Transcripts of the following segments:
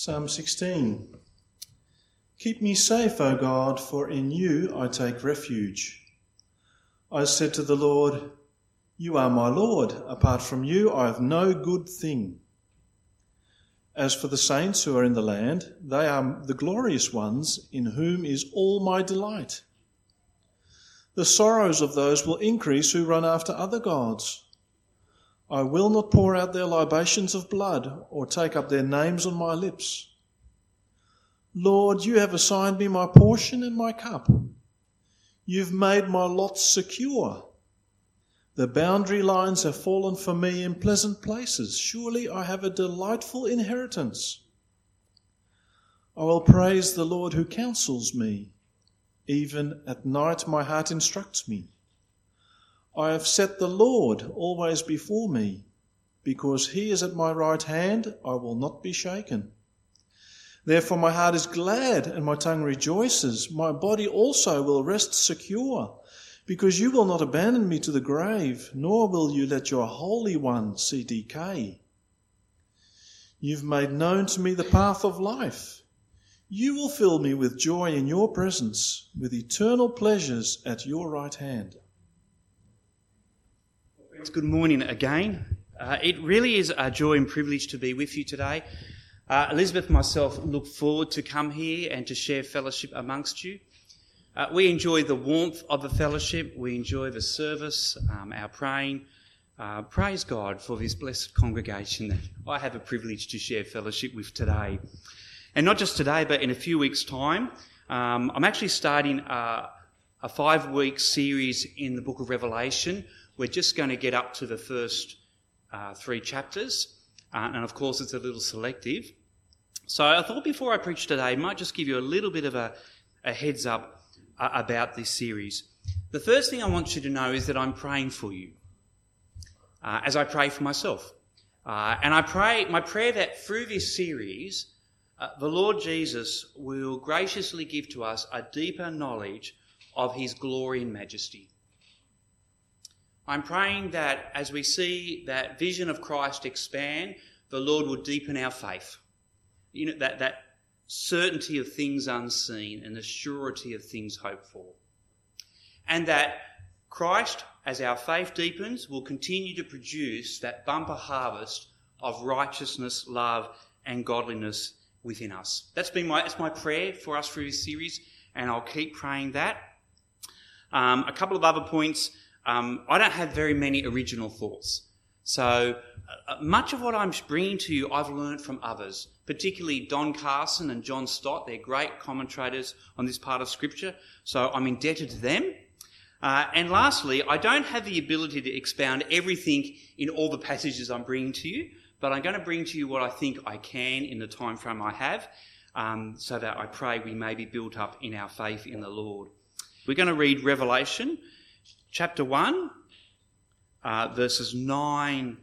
Psalm 16. Keep me safe, O God, for in you I take refuge. I said to the Lord, You are my Lord. Apart from you, I have no good thing. As for the saints who are in the land, they are the glorious ones in whom is all my delight. The sorrows of those will increase who run after other gods. I will not pour out their libations of blood or take up their names on my lips. Lord, you have assigned me my portion and my cup. You've made my lot secure. The boundary lines have fallen for me in pleasant places. Surely I have a delightful inheritance. I will praise the Lord who counsels me. Even at night my heart instructs me. I have set the Lord always before me. Because he is at my right hand, I will not be shaken. Therefore my heart is glad and my tongue rejoices. My body also will rest secure, because you will not abandon me to the grave, nor will you let your Holy One see decay. You've made known to me the path of life. You will fill me with joy in your presence, with eternal pleasures at your right hand. Good morning again. It really is a joy and privilege to be with you today. Elizabeth and myself look forward to come here and to share fellowship amongst you. We enjoy the warmth of the fellowship. We enjoy the service, our praying. Praise God for this blessed congregation that I have a privilege to share fellowship with today. And not just today, but in a few weeks' time, I'm actually starting a 5-week series in the book of Revelation. We're just going to get up to the first 3 chapters. And of course, it's a little selective. So I thought before I preach today, I might just give you a little bit of a heads up about this series. The first thing I want you to know is that I'm praying for you, as I pray for myself. And I pray, my prayer that through this series, the Lord Jesus will graciously give to us a deeper knowledge of his glory and majesty. I'm praying that as we see that vision of Christ expand, the Lord will deepen our faith. You know, that certainty of things unseen and the surety of things hoped for. And that Christ, as our faith deepens, will continue to produce that bumper harvest of righteousness, love and godliness within us. That's my prayer for us through this series, and I'll keep praying that. A couple of other points. I don't have very many original thoughts. So much of what I'm bringing to you, I've learned from others, particularly Don Carson and John Stott. They're great commentators on this part of Scripture, so I'm indebted to them. And lastly, I don't have the ability to expound everything in all the passages I'm bringing to you, but I'm going to bring to you what I think I can in the time frame I have, so that I pray we may be built up in our faith in the Lord. We're going to read Revelation Chapter 1, verses 9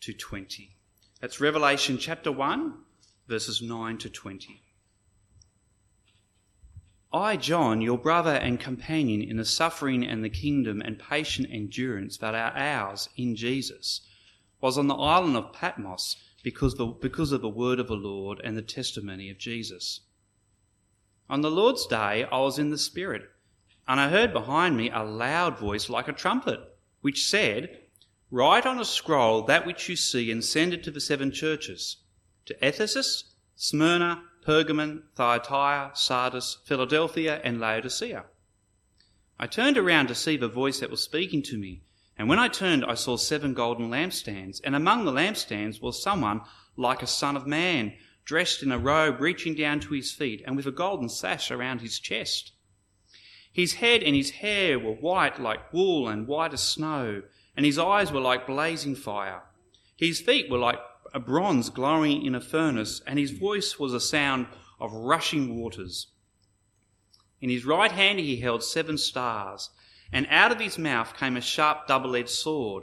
to 20. That's Revelation chapter 1, verses 9 to 20. I, John, your brother and companion in the suffering and the kingdom and patient endurance that are ours in Jesus, was on the island of Patmos because of the word of the Lord and the testimony of Jesus. On the Lord's day, I was in the Spirit, and I heard behind me a loud voice like a trumpet, which said, Write on a scroll that which you see and send it to the 7 churches, to Ephesus, Smyrna, Pergamon, Thyatira, Sardis, Philadelphia and Laodicea. I turned around to see the voice that was speaking to me, and when I turned I saw 7 golden lampstands, and among the lampstands was someone like a son of man, dressed in a robe reaching down to his feet and with a golden sash around his chest. His head and his hair were white like wool and white as snow, and his eyes were like blazing fire. His feet were like a bronze glowing in a furnace, and his voice was a sound of rushing waters. In his right hand he held 7 stars, and out of his mouth came a sharp double-edged sword.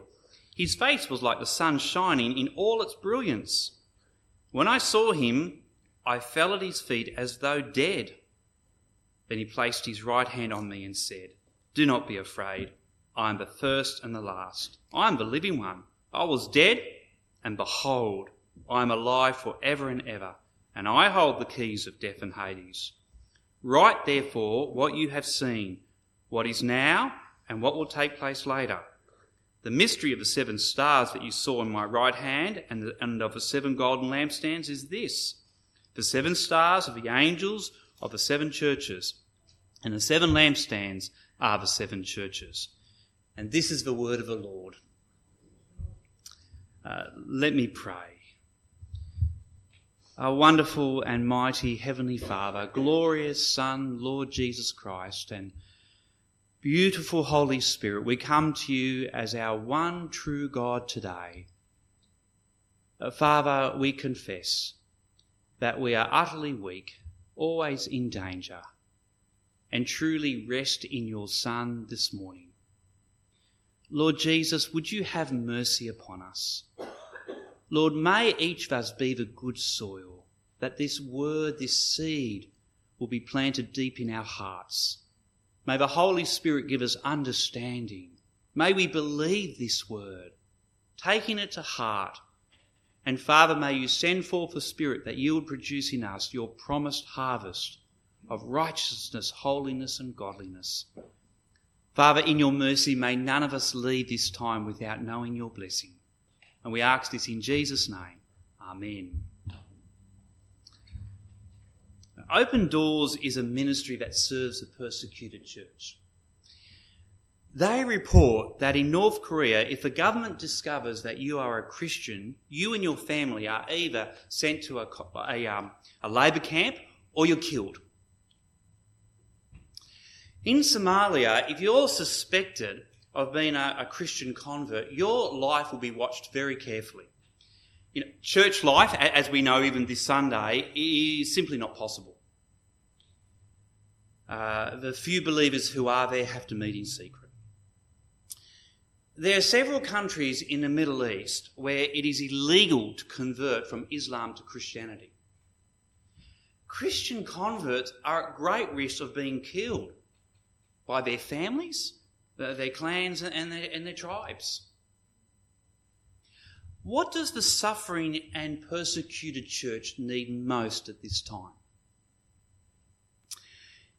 His face was like the sun shining in all its brilliance. When I saw him, I fell at his feet as though dead. Then he placed his right hand on me and said, Do not be afraid. I am the first and the last. I am the living one. I was dead, and behold, I am alive forever and ever, and I hold the keys of death and Hades. Write, therefore, what you have seen, what is now and what will take place later. The mystery of the seven stars that you saw in my right hand and of the seven golden lampstands is this. The seven stars are the angels of the seven churches, and the seven lampstands are the seven churches. And this is the word of the Lord. Let me pray. Our wonderful and mighty Heavenly Father, glorious Son, Lord Jesus Christ, and beautiful Holy Spirit, we come to you as our one true God today. Father, we confess that we are utterly weak, always in danger, and truly rest in your Son this morning. Lord Jesus, would you have mercy upon us? Lord, may each of us be the good soil, that this word, this seed, will be planted deep in our hearts. May the Holy Spirit give us understanding. May we believe this word, taking it to heart. And Father, may you send forth the Spirit that you would produce in us your promised harvest of righteousness, holiness and godliness. Father, in your mercy, may none of us leave this time without knowing your blessing. And we ask this in Jesus' name. Amen. Open Doors is a ministry that serves the persecuted church. They report that in North Korea, if the government discovers that you are a Christian, you and your family are either sent to a labour camp or you're killed. In Somalia, if you're suspected of being a Christian convert, your life will be watched very carefully. You know, church life, as we know even this Sunday, is simply not possible. The few believers who are there have to meet in secret. There are several countries in the Middle East where it is illegal to convert from Islam to Christianity. Christian converts are at great risk of being killed by their families, their clans and their tribes. What does the suffering and persecuted church need most at this time?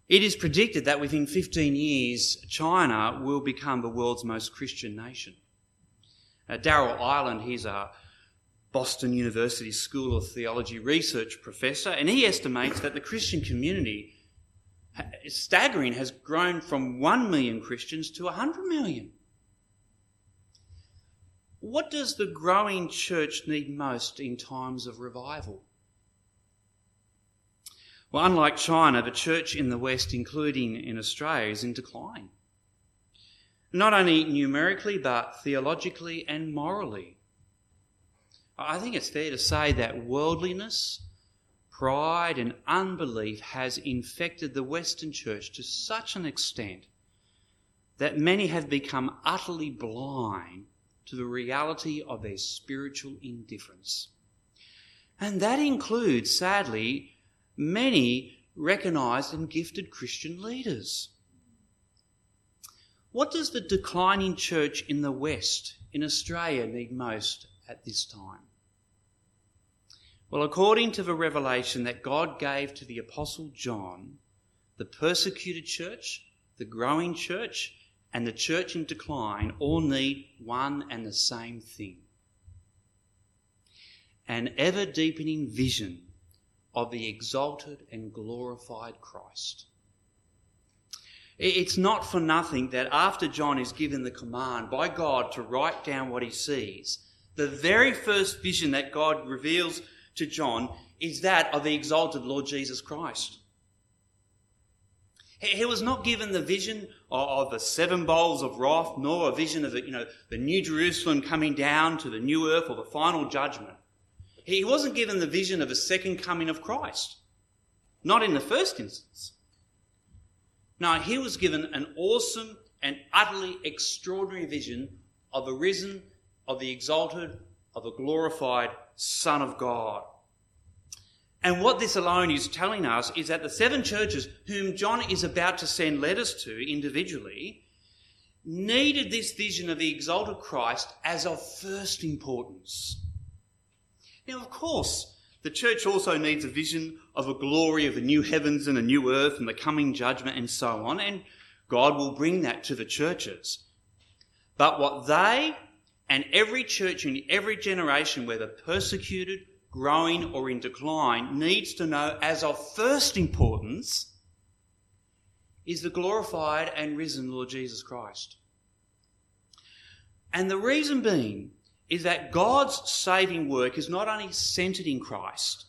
It is predicted that within 15 years, China will become the world's most Christian nation. Darrell Ireland, he's a Boston University School of Theology research professor, and he estimates that the Christian community, staggering, has grown from 1 million Christians to 100 million. What does the growing church need most in times of revival? Well, unlike China, the church in the West, including in Australia, is in decline. Not only numerically, but theologically and morally. I think it's fair to say that worldliness, pride, and unbelief has infected the Western church to such an extent that many have become utterly blind to the reality of their spiritual indifference. And that includes, sadly, many recognised and gifted Christian leaders. What does the declining church in the West, in Australia, need most at this time? Well, according to the revelation that God gave to the Apostle John, the persecuted church, the growing church, and the church in decline all need one and the same thing: an ever-deepening vision of the exalted and glorified Christ. It's not for nothing that after John is given the command by God to write down what he sees, the very first vision that God reveals to John is that of the exalted Lord Jesus Christ. He was not given the vision of the seven bowls of wrath, nor a vision of the New Jerusalem coming down to the new earth or the final judgment. He wasn't given the vision of a second coming of Christ, not in the first instance. No, he was given an awesome and utterly extraordinary vision of the risen, of the exalted, of the glorified Son of God. And what this alone is telling us is that the seven churches whom John is about to send letters to individually needed this vision of the exalted Christ as of first importance. Now, of course, The church also needs a vision of a glory of the new heavens and the new earth and the coming judgment and so on, and God will bring that to the churches. But what they and every church in every generation, whether persecuted, growing or in decline, needs to know as of first importance is the glorified and risen Lord Jesus Christ. And the reason being is that God's saving work is not only centred in Christ,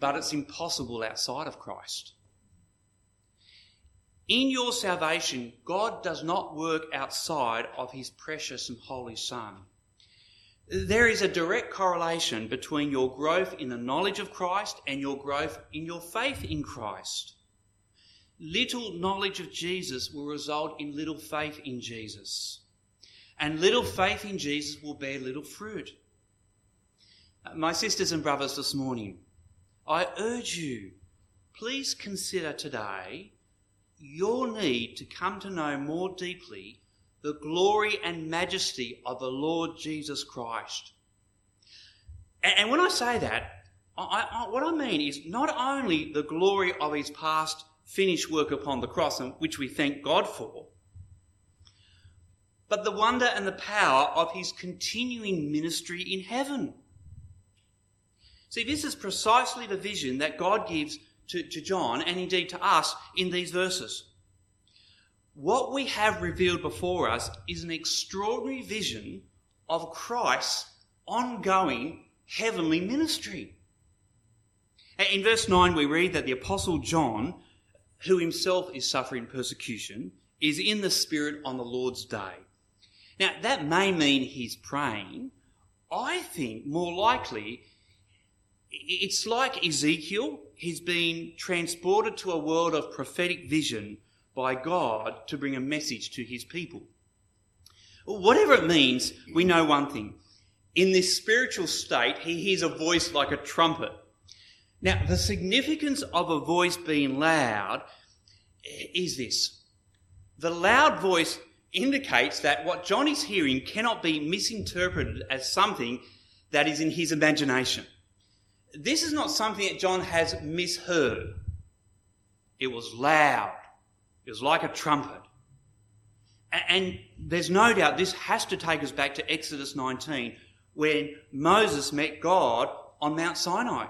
but it's impossible outside of Christ. In your salvation, God does not work outside of his precious and holy Son. There is a direct correlation between your growth in the knowledge of Christ and your growth in your faith in Christ. Little knowledge of Jesus will result in little faith in Jesus. And little faith in Jesus will bear little fruit. My sisters and brothers, this morning, I urge you, please consider today your need to come to know more deeply the glory and majesty of the Lord Jesus Christ. And when I say that, what I mean is not only the glory of his past finished work upon the cross, which we thank God for, but the wonder and the power of his continuing ministry in heaven. See, this is precisely the vision that God gives to John and indeed to us in these verses. What we have revealed before us is an extraordinary vision of Christ's ongoing heavenly ministry. In verse 9 we read that the Apostle John, who himself is suffering persecution, is in the Spirit on the Lord's day. Now that may mean he's praying. I think more likely it's like Ezekiel. He's been transported to a world of prophetic vision by God to bring a message to his people. Whatever it means, we know one thing. In this spiritual state, he hears a voice like a trumpet. Now, the significance of a voice being loud is this. The loud voice indicates that what John is hearing cannot be misinterpreted as something that is in his imagination. This is not something that John has misheard. It was loud. It was like a trumpet. And there's no doubt this has to take us back to Exodus 19, when Moses met God on Mount Sinai,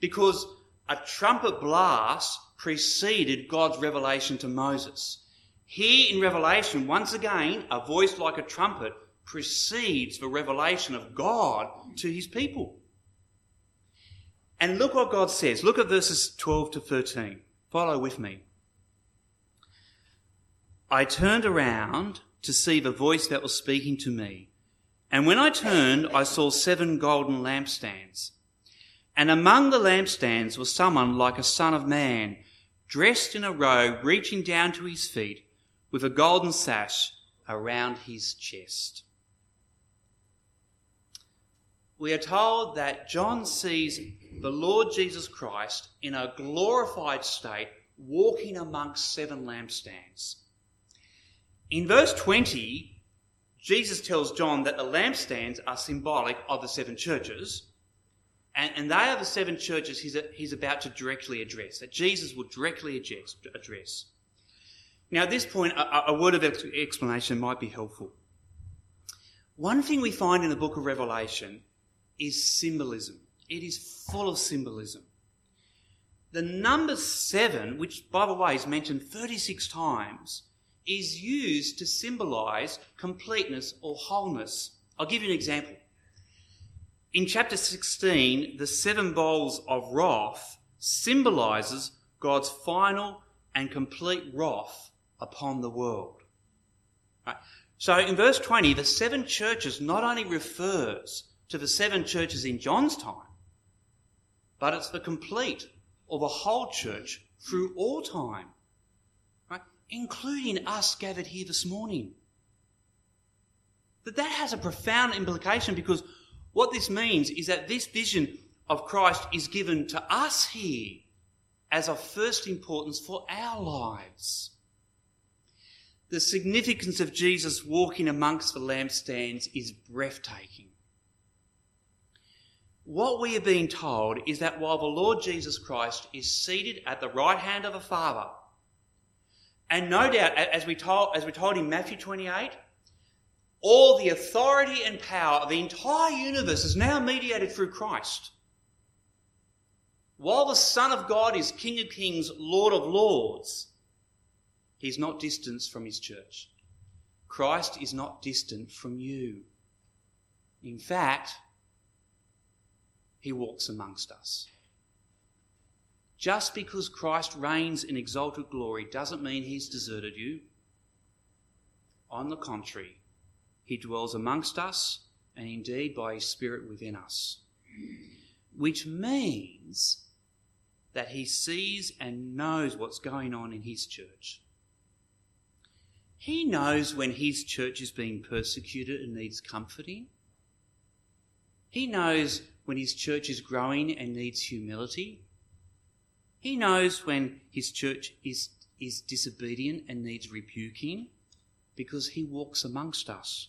because a trumpet blast preceded God's revelation to Moses. Here in Revelation, once again, a voice like a trumpet precedes the revelation of God to his people. And look what God says. Look at verses 12 to 13. Follow with me. I turned around to see the voice that was speaking to me. And when I turned, I saw 7 golden lampstands. And among the lampstands was someone like a son of man, dressed in a robe, reaching down to his feet, with a golden sash around his chest. We are told that John sees the Lord Jesus Christ in a glorified state, walking amongst 7 lampstands. In verse 20, Jesus tells John that the lampstands are symbolic of the 7 churches, and they are the 7 churches he's about to directly address, that Jesus will directly address. Now at this point, a word of explanation might be helpful. One thing we find in the book of Revelation is symbolism. It is full of symbolism. The number 7, which by the way is mentioned 36 times, is used to symbolise completeness or wholeness. I'll give you an example. In chapter 16, the 7 bowls of wrath symbolises God's final and complete wrath upon the world. Right? So in verse 20, the 7 churches not only refers to the 7 churches in John's time, but it's the complete or the whole church through all time, including us gathered here this morning. But that has a profound implication, because what this means is that this vision of Christ is given to us here as of first importance for our lives. The significance of Jesus walking amongst the lampstands is breathtaking. what we are being told is that while the Lord Jesus Christ is seated at the right hand of the Father, and no doubt, as we told in Matthew 28, all the authority and power of the entire universe is now mediated through Christ. While the Son of God is King of Kings, Lord of Lords, he's not distant from his church. Christ is not distant from you. In fact, he walks amongst us. Just because Christ reigns in exalted glory doesn't mean he's deserted you. On the contrary, he dwells amongst us and indeed by his Spirit within us, which means that he sees and knows what's going on in his church. He knows when his church is being persecuted and needs comforting. He knows when his church is growing and needs humility. He knows when his church is disobedient and needs rebuking, because he walks amongst us.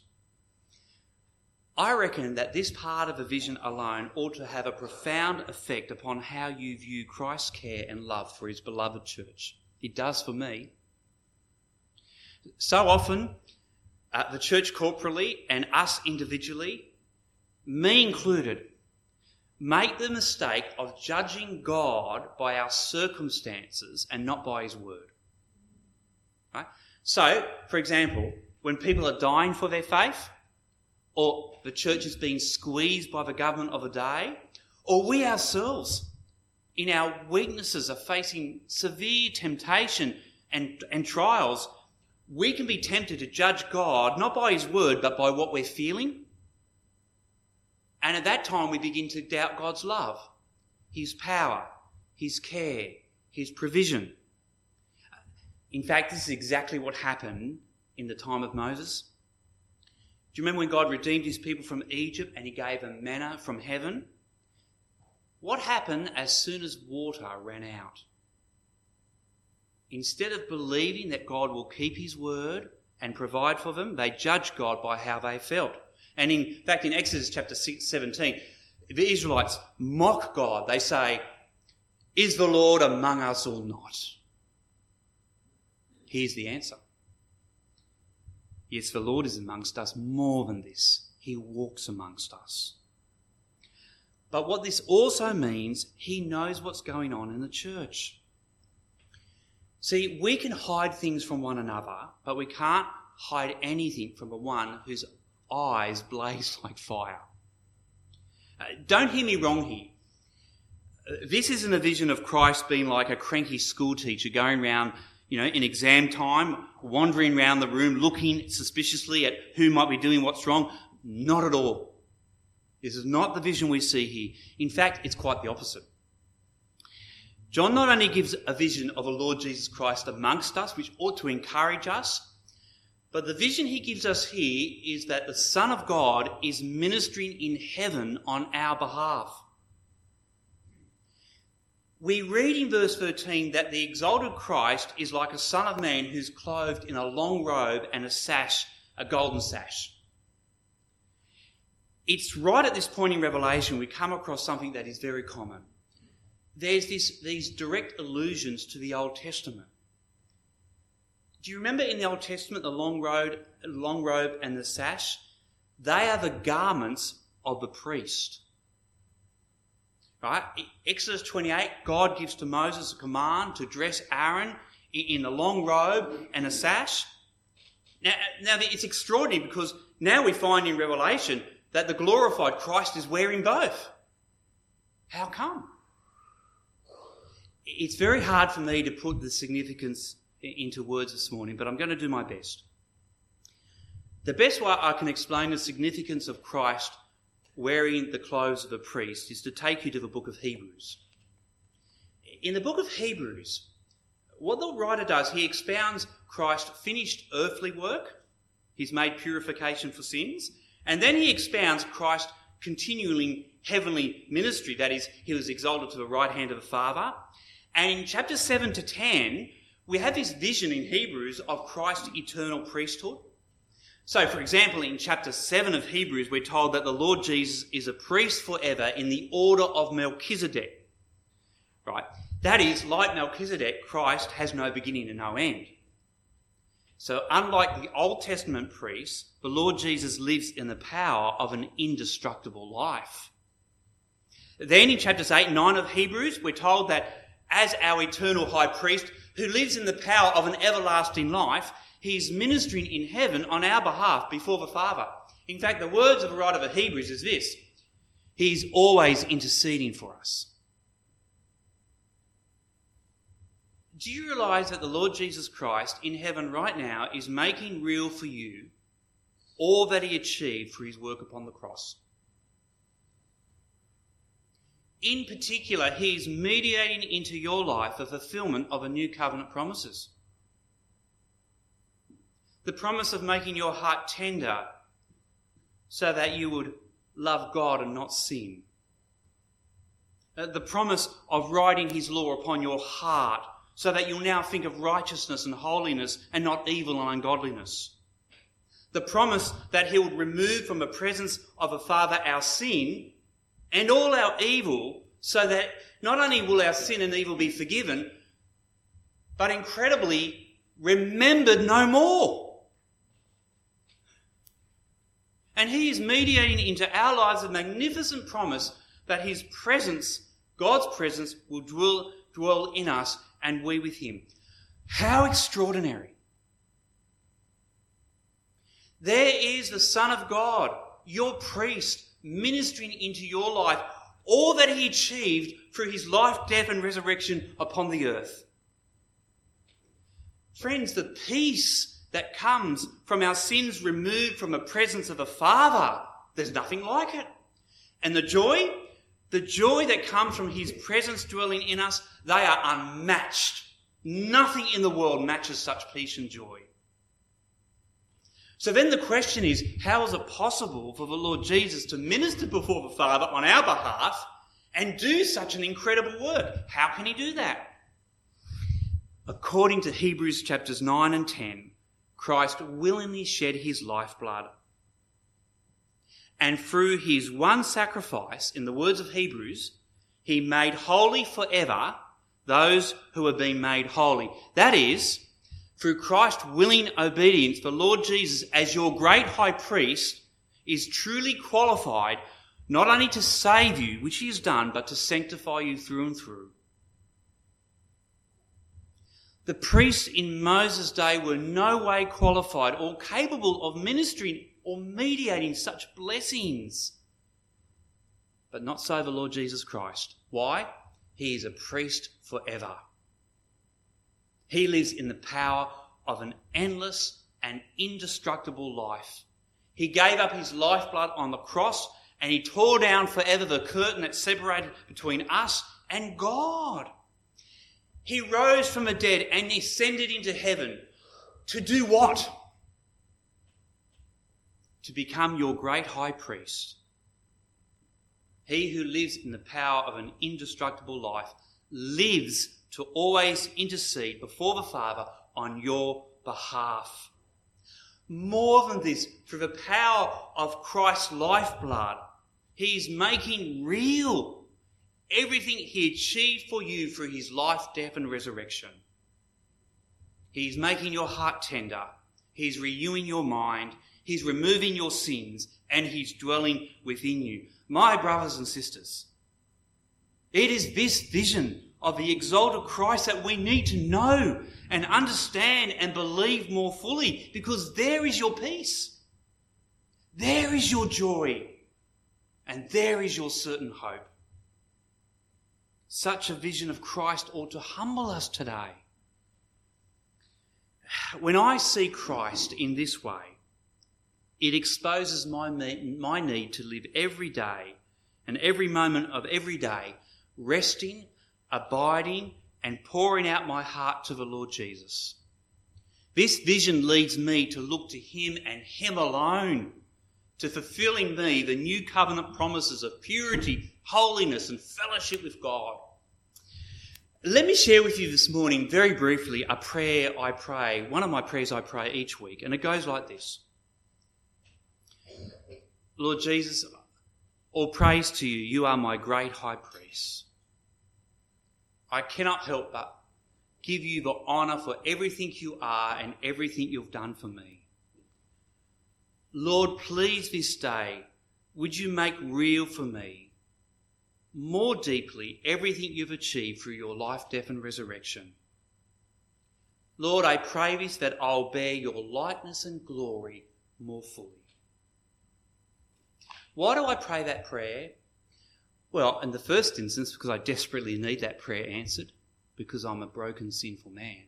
I reckon that this part of a vision alone ought to have a profound effect upon how you view Christ's care and love for his beloved church. It does for me. So often, the church corporately and us individually, me included, make the mistake of judging God by our circumstances and not by his word. Right? So, for example, when people are dying for their faith, or the church is being squeezed by the government of the day, or we ourselves in our weaknesses are facing severe temptation and trials, we can be tempted to judge God not by his word but by what we're feeling. And at that time we begin to doubt God's love, his power, his care, his provision. In fact, this is exactly what happened in the time of Moses. Do you remember when God redeemed his people from Egypt and he gave them manna from heaven? What happened as soon as water ran out? Instead of believing that God will keep his word and provide for them, they judged God by how they felt. And in fact, in Exodus chapter 17, the Israelites mock God. They say, "Is the Lord among us or not?" Here's the answer. Yes, the Lord is amongst us. More than this, he walks amongst us. But what this also means, he knows what's going on in the church. See, we can hide things from one another, but we can't hide anything from the one whose eyes blaze like fire. Don't hear me wrong here. This isn't a vision of Christ being like a cranky school teacher going around, in exam time, wandering around the room looking suspiciously at who might be doing what's wrong. Not at all. This is not the vision we see here. In fact, it's quite the opposite. John not only gives a vision of the Lord Jesus Christ amongst us, which ought to encourage us, but the vision he gives us here is that the Son of God is ministering in heaven on our behalf. We read in verse 13 that the exalted Christ is like a son of man who's clothed in a long robe and a sash, a golden sash. It's right at this point in Revelation we come across something that is very common. There's these direct allusions to the Old Testament. Do you remember in the Old Testament, the long robe and the sash? They are the garments of the priest. Right? In Exodus 28, God gives to Moses a command to dress Aaron in a long robe and a sash. Now it's extraordinary because now we find in Revelation that the glorified Christ is wearing both. How come? It's very hard for me to put the significance into words this morning, but I'm going to do my best. The best way I can explain the significance of Christ wearing the clothes of a priest is to take you to the book of Hebrews. In the book of Hebrews, what the writer does, he expounds Christ's finished earthly work. He's made purification for sins. And then he expounds Christ's continuing heavenly ministry, that is, he was exalted to the right hand of the Father. And in chapters 7 to 10, we have this vision in Hebrews of Christ's eternal priesthood. So, for example, in chapter 7 of Hebrews, we're told that the Lord Jesus is a priest forever in the order of Melchizedek. Right? That is, like Melchizedek, Christ has no beginning and no end. So, unlike the Old Testament priests, the Lord Jesus lives in the power of an indestructible life. Then in chapters 8 and 9 of Hebrews, we're told that as our eternal high priest, who lives in the power of an everlasting life, he is ministering in heaven on our behalf before the Father. In fact, the words of the writer of Hebrews is this: he is always interceding for us. Do you realise that the Lord Jesus Christ in heaven right now is making real for you all that he achieved for his work upon the cross? In particular, he is mediating into your life the fulfilment of a new covenant promises. The promise of making your heart tender so that you would love God and not sin. The promise of writing his law upon your heart so that you'll now think of righteousness and holiness and not evil and ungodliness. The promise that he would remove from the presence of the Father our sin and all our evil, so that not only will our sin and evil be forgiven, but incredibly remembered no more. And he is mediating into our lives a magnificent promise that his presence, God's presence, will dwell in us and we with him. How extraordinary. There is the Son of God, your priest, ministering into your life all that he achieved through his life, death and resurrection upon the earth. Friends, the peace that comes from our sins removed from the presence of the Father, there's nothing like it. And the joy that comes from his presence dwelling in us, they are unmatched. Nothing in the world matches such peace and joy. So then the question is, how is it possible for the Lord Jesus to minister before the Father on our behalf and do such an incredible work? How can he do that? According to Hebrews chapters 9 and 10, Christ willingly shed his lifeblood. And through his one sacrifice, in the words of Hebrews, he made holy forever those who have been made holy. That is, through Christ's willing obedience, the Lord Jesus, as your great high priest, is truly qualified not only to save you, which he has done, but to sanctify you through and through. The priests in Moses' day were no way qualified or capable of ministering or mediating such blessings. But not so the Lord Jesus Christ. Why? He is a priest forever. He lives in the power of an endless and indestructible life. He gave up his lifeblood on the cross and he tore down forever the curtain that separated between us and God. He rose from the dead and ascended into heaven. To do what? To become your great high priest. He who lives in the power of an indestructible life lives to always intercede before the Father on your behalf. More than this, through the power of Christ's lifeblood, he is making real everything he achieved for you through his life, death and resurrection. He is making your heart tender. He is renewing your mind. He's removing your sins and he's dwelling within you. My brothers and sisters, it is this vision of the exalted Christ that we need to know and understand and believe more fully, because there is your peace, there is your joy, and there is your certain hope. Such a vision of Christ ought to humble us today. When I see Christ in this way, it exposes my need to live every day and every moment of every day resting, abiding and pouring out my heart to the Lord Jesus. This vision leads me to look to him and him alone to fulfill in me the new covenant promises of purity, holiness and fellowship with God. Let me share with you this morning very briefly a prayer I pray, one of my prayers I pray each week, and it goes like this: Lord Jesus, all praise to you. You are my great high priest. I cannot help but give you the honour for everything you are and everything you've done for me. Lord, please this day, would you make real for me more deeply everything you've achieved through your life, death and resurrection. Lord, I pray this, that I'll bear your likeness and glory more fully. Why do I pray that prayer? Well, in the first instance, because I desperately need that prayer answered, because I'm a broken, sinful man.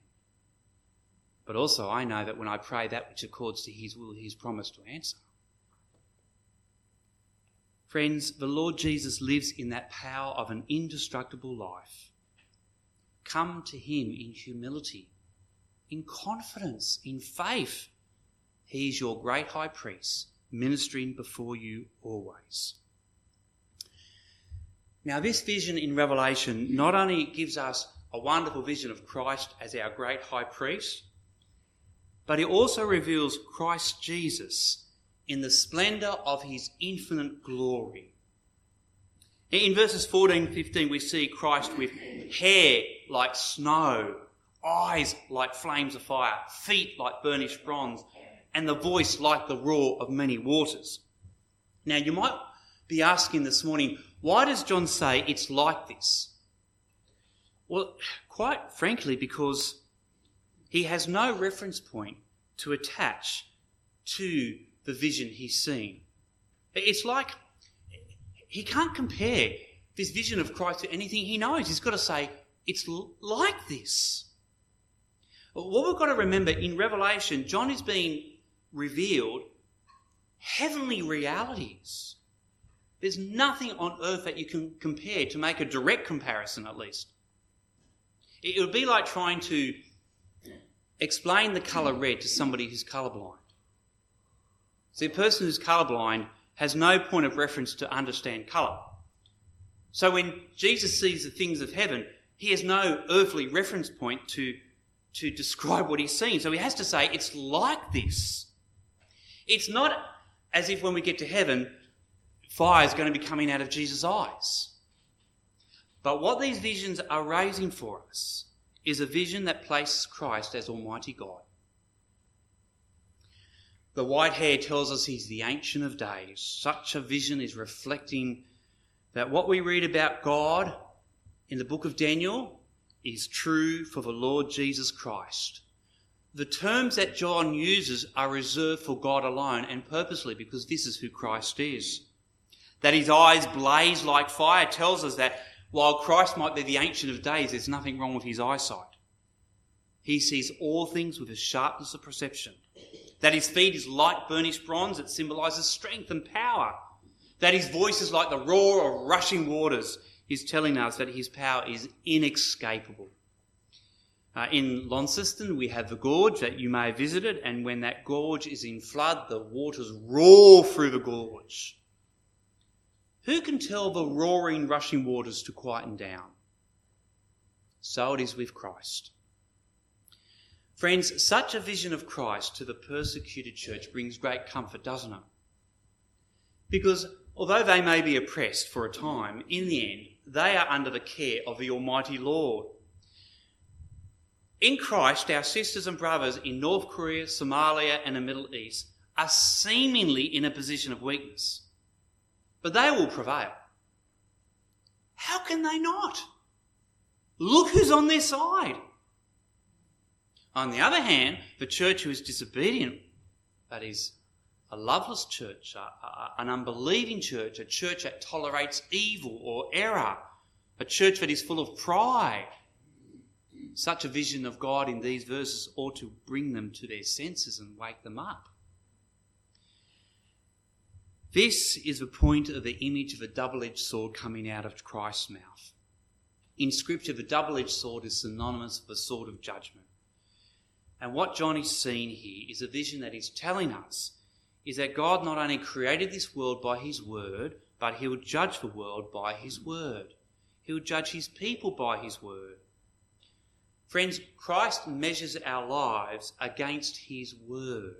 But also I know that when I pray that which accords to his will, he's promised to answer. Friends, the Lord Jesus lives in that power of an indestructible life. Come to him in humility, in confidence, in faith. He is your great high priest, ministering before you always. Now, this vision in Revelation not only gives us a wonderful vision of Christ as our great high priest, but it also reveals Christ Jesus in the splendour of his infinite glory. In verses 14 and 15, we see Christ with hair like snow, eyes like flames of fire, feet like burnished bronze, and the voice like the roar of many waters. Now, you might be asking this morning, why does John say it's like this? Well, quite frankly, because he has no reference point to attach to the vision he's seen. It's like he can't compare this vision of Christ to anything he knows. He's got to say, it's like this. What we've got to remember, in Revelation, John is being revealed heavenly realities. There's nothing on earth that you can compare to make a direct comparison, at least. It would be like trying to explain the colour red to somebody who's colourblind. See, a person who's colourblind has no point of reference to understand colour. So when Jesus sees the things of heaven, he has no earthly reference point to describe what he's seen. So he has to say, it's like this. It's not as if when we get to heaven, fire is going to be coming out of Jesus' eyes. But what these visions are raising for us is a vision that places Christ as Almighty God. The white hair tells us he's the Ancient of Days. Such a vision is reflecting that what we read about God in the book of Daniel is true for the Lord Jesus Christ. The terms that John uses are reserved for God alone, and purposely, because this is who Christ is. That his eyes blaze like fire tells us that while Christ might be the Ancient of Days, there's nothing wrong with his eyesight. He sees all things with a sharpness of perception. That his feet is light burnished bronze, it symbolises strength and power. That his voice is like the roar of rushing waters, he's telling us that his power is inescapable. In Launceston, we have the gorge that you may have visited, and when that gorge is in flood, the waters roar through the gorge. Who can tell the roaring, rushing waters to quieten down? So it is with Christ. Friends, such a vision of Christ to the persecuted church brings great comfort, doesn't it? Because although they may be oppressed for a time, in the end, they are under the care of the Almighty Lord. In Christ, our sisters and brothers in North Korea, Somalia and the Middle East are seemingly in a position of weakness, but they will prevail. How can they not? Look who's on their side. On the other hand, the church who is disobedient, that is, a loveless church, an unbelieving church, a church that tolerates evil or error, a church that is full of pride. Such a vision of God in these verses ought to bring them to their senses and wake them up. This is the point of the image of a double-edged sword coming out of Christ's mouth. In Scripture, the double-edged sword is synonymous with the sword of judgment. And what John is seeing here is a vision that is telling us is that God not only created this world by his word, but he will judge the world by his word. He will judge his people by his word. Friends, Christ measures our lives against his word.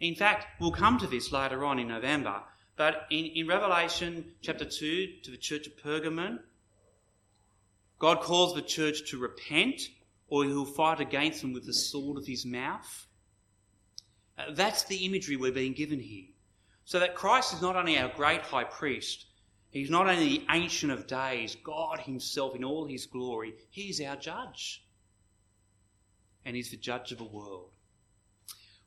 In fact, we'll come to this later on in November, but in Revelation chapter 2 to the church of Pergamon, God calls the church to repent or he'll fight against them with the sword of his mouth. That's the imagery we're being given here. So that Christ is not only our great high priest, he's not only the Ancient of Days, God himself in all his glory, he's our judge. And he's the judge of the world.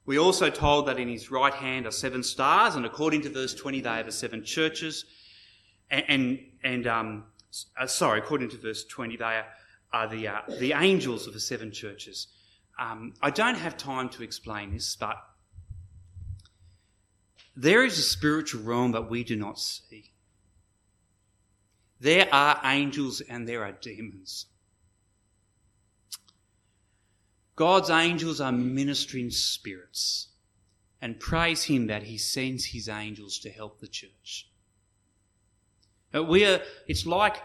We're also told that in his right hand are 7 stars, and according to verse 20, they are the 7 churches. According to verse 20, they are the angels of the 7 churches. I don't have time to explain this, but there is a spiritual realm that we do not see. There are angels and there are demons. God's angels are ministering spirits, and praise him that he sends his angels to help the church. It's like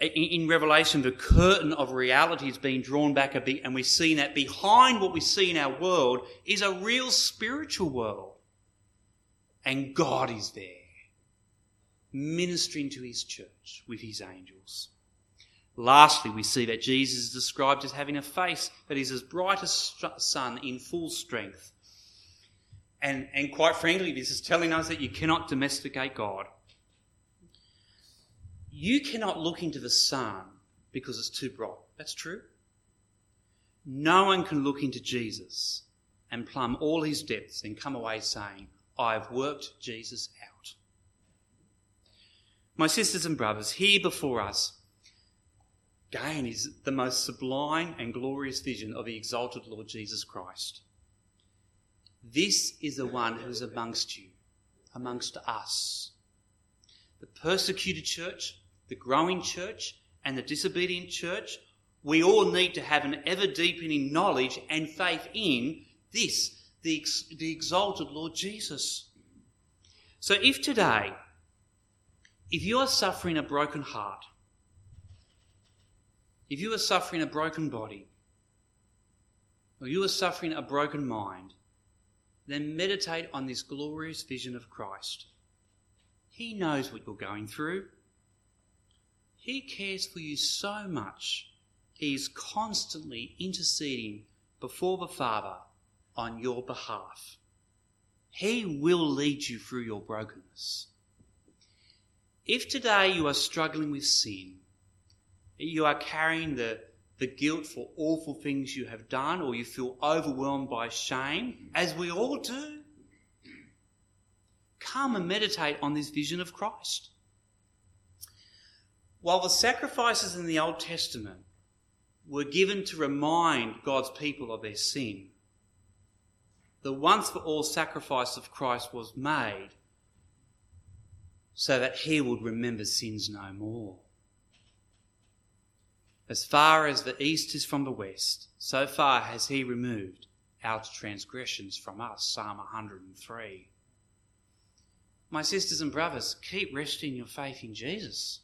in Revelation, the curtain of reality is being drawn back a bit, and we're seeing that behind what we see in our world is a real spiritual world. And God is there, ministering to his church with his angels. Lastly, we see that Jesus is described as having a face that is as bright as sun in full strength. And quite frankly, this is telling us that you cannot domesticate God. You cannot look into the sun because it's too bright. That's true. No one can look into Jesus and plumb all his depths and come away saying, I've worked Jesus out. My sisters and brothers, here before us, again, is the most sublime and glorious vision of the exalted Lord Jesus Christ. This is the one who is amongst you, amongst us. The persecuted church, the growing church, and the disobedient church, we all need to have an ever-deepening knowledge and faith in this, the exalted Lord Jesus. So if today, if you are suffering a broken heart, if you are suffering a broken body, or you are suffering a broken mind, then meditate on this glorious vision of Christ. He knows what you're going through. He cares for you so much. He is constantly interceding before the Father on your behalf. He will lead you through your brokenness. If today you are struggling with sin, you are carrying the guilt for awful things you have done, or you feel overwhelmed by shame, as we all do, come and meditate on this vision of Christ. While the sacrifices in the Old Testament were given to remind God's people of their sin, the once-for-all sacrifice of Christ was made so that he would remember sins no more. As far as the east is from the west, so far has he removed our transgressions from us. Psalm 103. My sisters and brothers, keep resting your faith in Jesus.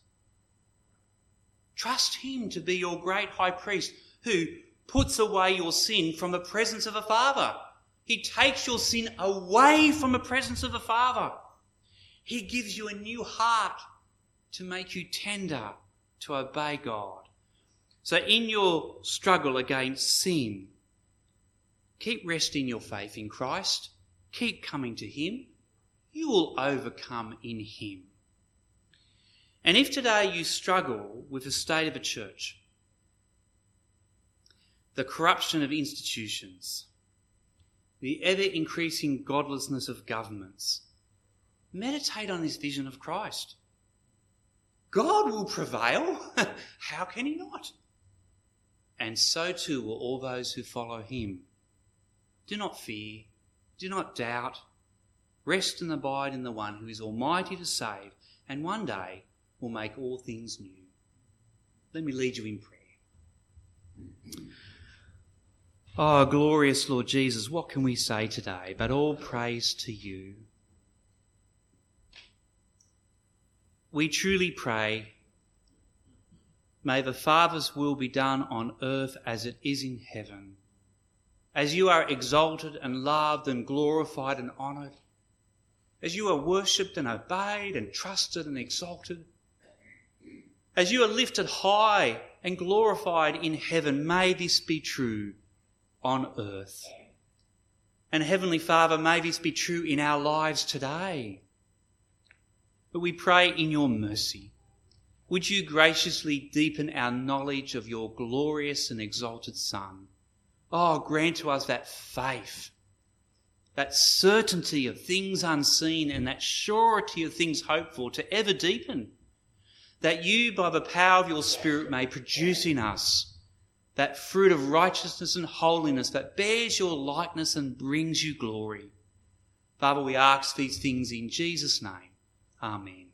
Trust him to be your great high priest who puts away your sin from the presence of the Father. He takes your sin away from the presence of the Father. He gives you a new heart to make you tender to obey God. So in your struggle against sin, keep resting your faith in Christ. Keep coming to him. You will overcome in him. And if today you struggle with the state of a church, the corruption of institutions, the ever-increasing godlessness of governments, meditate on this vision of Christ. God will prevail. How can he not? And so too will all those who follow him. Do not fear, do not doubt, rest and abide in the one who is almighty to save and one day will make all things new. Let me lead you in prayer. Oh, glorious Lord Jesus, what can we say today but all praise to you? We truly pray, may the Father's will be done on earth as it is in heaven. as you are exalted and loved and glorified and honoured, as you are worshipped and obeyed and trusted and exalted, as you are lifted high and glorified in heaven, may this be true on earth. And Heavenly Father, may this be true in our lives today. But we pray in your mercy, would you graciously deepen our knowledge of your glorious and exalted Son? Oh, grant to us that faith, that certainty of things unseen and that surety of things hoped for to ever deepen, that you, by the power of your Spirit, may produce in us that fruit of righteousness and holiness that bears your likeness and brings you glory. Father, we ask these things in Jesus' name. Amen.